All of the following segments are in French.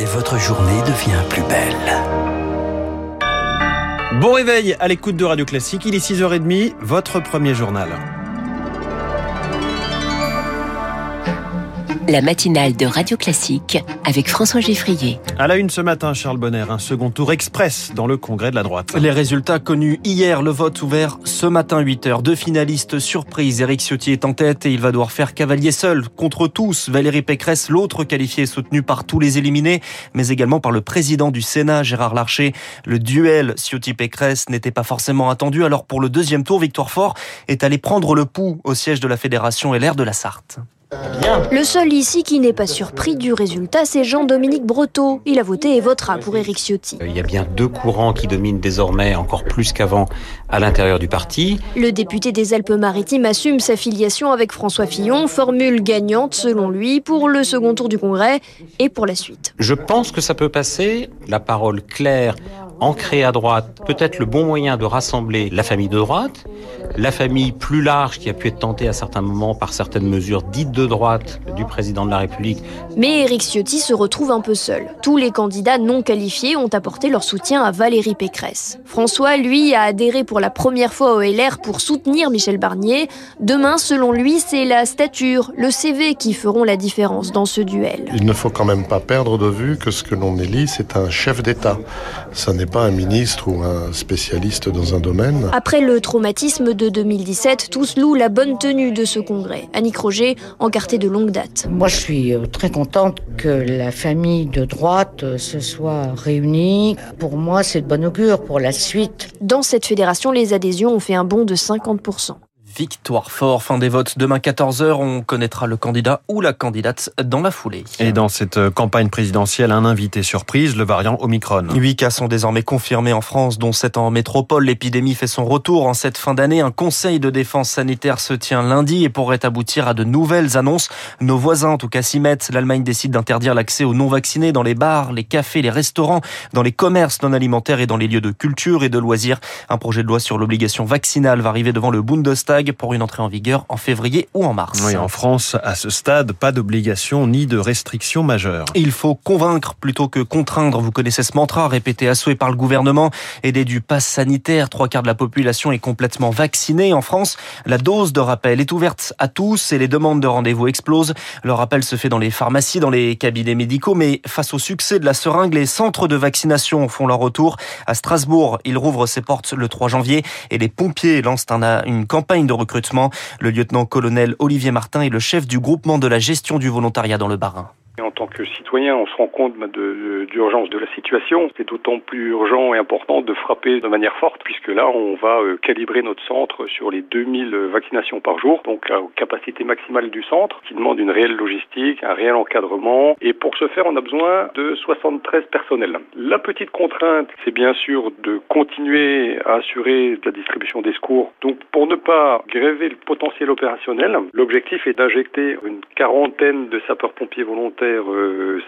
et votre journée devient plus belle. Bon réveil à l'écoute de Radio Classique, il est 6h30, votre premier journal. La matinale de Radio Classique avec François Giffrier. À la une ce matin, Charles Bonner, un second tour express dans le congrès de la droite. Les résultats connus hier, le vote ouvert ce matin 8h. Deux finalistes surprises. Éric Ciotti est en tête et il va devoir faire cavalier seul contre tous. Valérie Pécresse, l'autre qualifiée, soutenue par tous les éliminés, mais également par le président du Sénat, Gérard Larcher. Le duel Ciotti-Pécresse n'était pas forcément attendu. Alors pour le deuxième tour, Victor Fort est allé prendre le pouls au siège de la Fédération LR de la Sarthe. Le seul ici qui n'est pas surpris du résultat, c'est Jean-Dominique Breteau. Il a voté et votera pour Éric Ciotti. Il y a bien deux courants qui dominent désormais, encore plus qu'avant, à l'intérieur du parti. Le député des Alpes-Maritimes assume sa filiation avec François Fillon, formule gagnante selon lui pour le second tour du congrès et pour la suite. Je pense que ça peut passer, la parole claire, ancrée à droite, peut-être le bon moyen de rassembler la famille de droite, la famille plus large qui a pu être tentée à certains moments par certaines mesures dites de droite du président de la République. Mais Éric Ciotti se retrouve un peu seul. Tous les candidats non qualifiés ont apporté leur soutien à Valérie Pécresse. François, lui, a adhéré pour la première fois au LR pour soutenir Michel Barnier. Demain, selon lui, c'est la stature, le CV qui feront la différence dans ce duel. Il ne faut quand même pas perdre de vue que ce que l'on élit, c'est un chef d'État. Ça n'est pas un ministre ou un spécialiste dans un domaine. Après le traumatisme de 2017, tous louent la bonne tenue de ce congrès. Annick Roger, encartée de longue date. Moi, je suis très contente que la famille de droite se soit réunie. Pour moi, c'est de bon augure pour la suite. Dans cette fédération, les adhésions ont fait un bond de 50%. Victoire Fort, fin des votes demain 14h, on connaîtra le candidat ou la candidate dans la foulée. Et dans cette campagne présidentielle, un invité surprise, le variant Omicron. 8 cas sont désormais confirmés en France, dont 7 en métropole. L'épidémie fait son retour en cette fin d'année. Un conseil de défense sanitaire se tient lundi et pourrait aboutir à de nouvelles annonces. Nos voisins, en tout cas, s'y mettent. L'Allemagne décide d'interdire l'accès aux non-vaccinés dans les bars, les cafés, les restaurants, dans les commerces non alimentaires et dans les lieux de culture et de loisirs. Un projet de loi sur l'obligation vaccinale va arriver devant le Bundestag pour une entrée en vigueur en février ou en mars. Oui, en France, à ce stade, pas d'obligation ni de restriction majeure. Il faut convaincre plutôt que contraindre. Vous connaissez ce mantra répété à souhait par le gouvernement. Aidé du pass sanitaire, 3/4 de la population est complètement vaccinée. En France, la dose de rappel est ouverte à tous et les demandes de rendez-vous explosent. Le rappel se fait dans les pharmacies, dans les cabinets médicaux, mais face au succès de la seringue, les centres de vaccination font leur retour. À Strasbourg, ils rouvrent ses portes le 3 janvier et les pompiers lancent une campagne de recrutement. Le lieutenant-colonel Olivier Martin est le chef du groupement de la gestion du volontariat dans le Bas-Rhin. En tant que citoyen, on se rend compte d'urgence de la situation. C'est d'autant plus urgent et important de frapper de manière forte, puisque là, on va calibrer notre centre sur les 2000 vaccinations par jour, donc la capacité maximale du centre, qui demande une réelle logistique, un réel encadrement. Et pour ce faire, on a besoin de 73 personnels. La petite contrainte, c'est bien sûr de continuer à assurer la distribution des secours. Donc, pour ne pas gréver le potentiel opérationnel, l'objectif est d'injecter une quarantaine de sapeurs-pompiers volontaires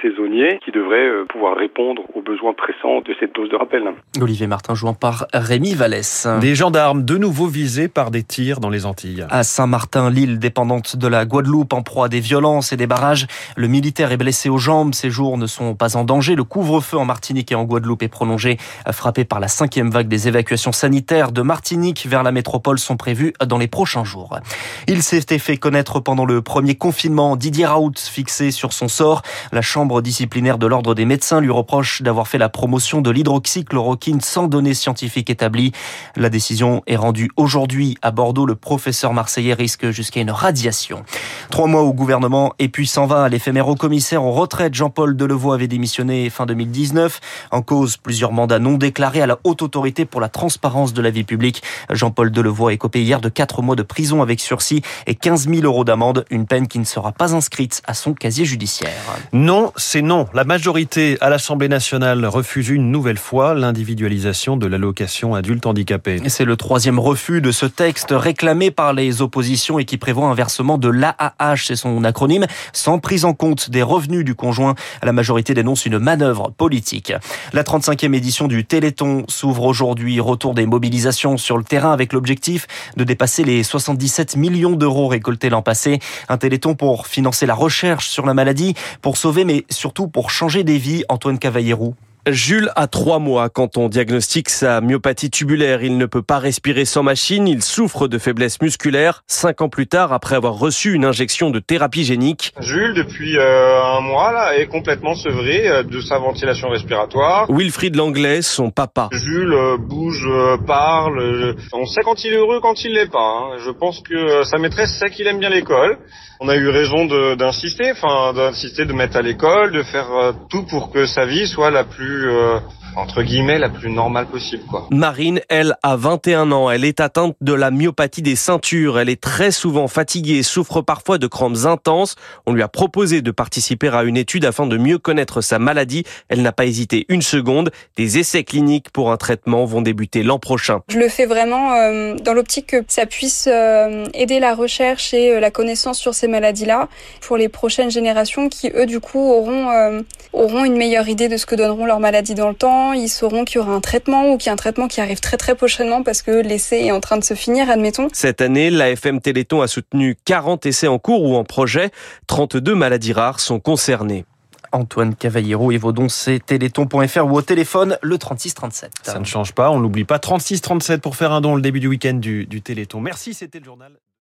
saisonniers qui devraient pouvoir répondre aux besoins pressants de cette dose de rappel. Olivier Martin jouant par Rémi Vallès. Des gendarmes de nouveau visés par des tirs dans les Antilles. À Saint-Martin, l'île dépendante de la Guadeloupe, en proie à des violences et des barrages. Le militaire est blessé aux jambes, ses jours ne sont pas en danger. Le couvre-feu en Martinique et en Guadeloupe est prolongé. Frappé par la 5e vague des évacuations sanitaires de Martinique vers la métropole sont prévues dans les prochains jours. Il s'était fait connaître pendant le premier confinement. Didier Raoult fixé sur son sort. La chambre disciplinaire de l'ordre des médecins lui reproche d'avoir fait la promotion de l'hydroxychloroquine sans données scientifiques établies. La décision est rendue aujourd'hui à Bordeaux. Le professeur marseillais risque jusqu'à une radiation. 3 mois au gouvernement et puis s'en va. L'éphémère haut-commissaire en retraite, Jean-Paul Delevoye, avait démissionné fin 2019. En cause, plusieurs mandats non déclarés à la Haute Autorité pour la transparence de la vie publique. Jean-Paul Delevoye est copé hier de 4 mois de prison avec sursis et 15 000 € d'amende. Une peine qui ne sera pas inscrite à son casier judiciaire. Non, c'est non. La majorité à l'Assemblée nationale refuse une nouvelle fois l'individualisation de l'allocation adulte handicapé. C'est le 3e refus de ce texte réclamé par les oppositions et qui prévoit un versement de l'AAH, c'est son acronyme, sans prise en compte des revenus du conjoint. La majorité dénonce une manœuvre politique. La 35e édition du Téléthon s'ouvre aujourd'hui. Retour des mobilisations sur le terrain avec l'objectif de dépasser les 77 millions d'euros récoltés l'an passé. Un Téléthon pour financer la recherche sur la maladie, pour sauver, mais surtout pour changer des vies, Antoine Cavallero. Jules a 3 mois quand on diagnostique sa myopathie tubulaire. Il ne peut pas respirer sans machine, il souffre de faiblesse musculaire. 5 ans plus tard, après avoir reçu une injection de thérapie génique. Jules, depuis 1 mois, là, est complètement sevré de sa ventilation respiratoire. Wilfried Langlais, son papa. Jules bouge, parle. On sait quand il est heureux, quand il l'est pas. Hein. Je pense que sa maîtresse sait qu'il aime bien l'école. On a eu raison d'insister, de mettre à l'école, de faire tout pour que sa vie soit la plus entre guillemets, la plus normale possible, quoi. Marine, elle, a 21 ans. Elle est atteinte de la myopathie des ceintures. Elle est très souvent fatiguée et souffre parfois de crampes intenses. On lui a proposé de participer à une étude afin de mieux connaître sa maladie. Elle n'a pas hésité une seconde. Des essais cliniques pour un traitement vont débuter l'an prochain. Je le fais vraiment dans l'optique que ça puisse aider la recherche et la connaissance sur ces maladies-là pour les prochaines générations qui, eux, du coup, auront une meilleure idée de ce que donneront leurs maladies dans le temps. Ils sauront qu'il y aura un traitement ou qu'il y a un traitement qui arrive très très prochainement parce que l'essai est en train de se finir, admettons. Cette année, l'AFM Téléthon a soutenu 40 essais en cours ou en projet. 32 maladies rares sont concernées. Antoine Cavallero, et vos dons, c'est Téléthon.fr ou au téléphone le 36 37. Ça ne change pas, on l'oublie pas, 36 37 pour faire un don le début du week-end du Téléthon. Merci, c'était le journal.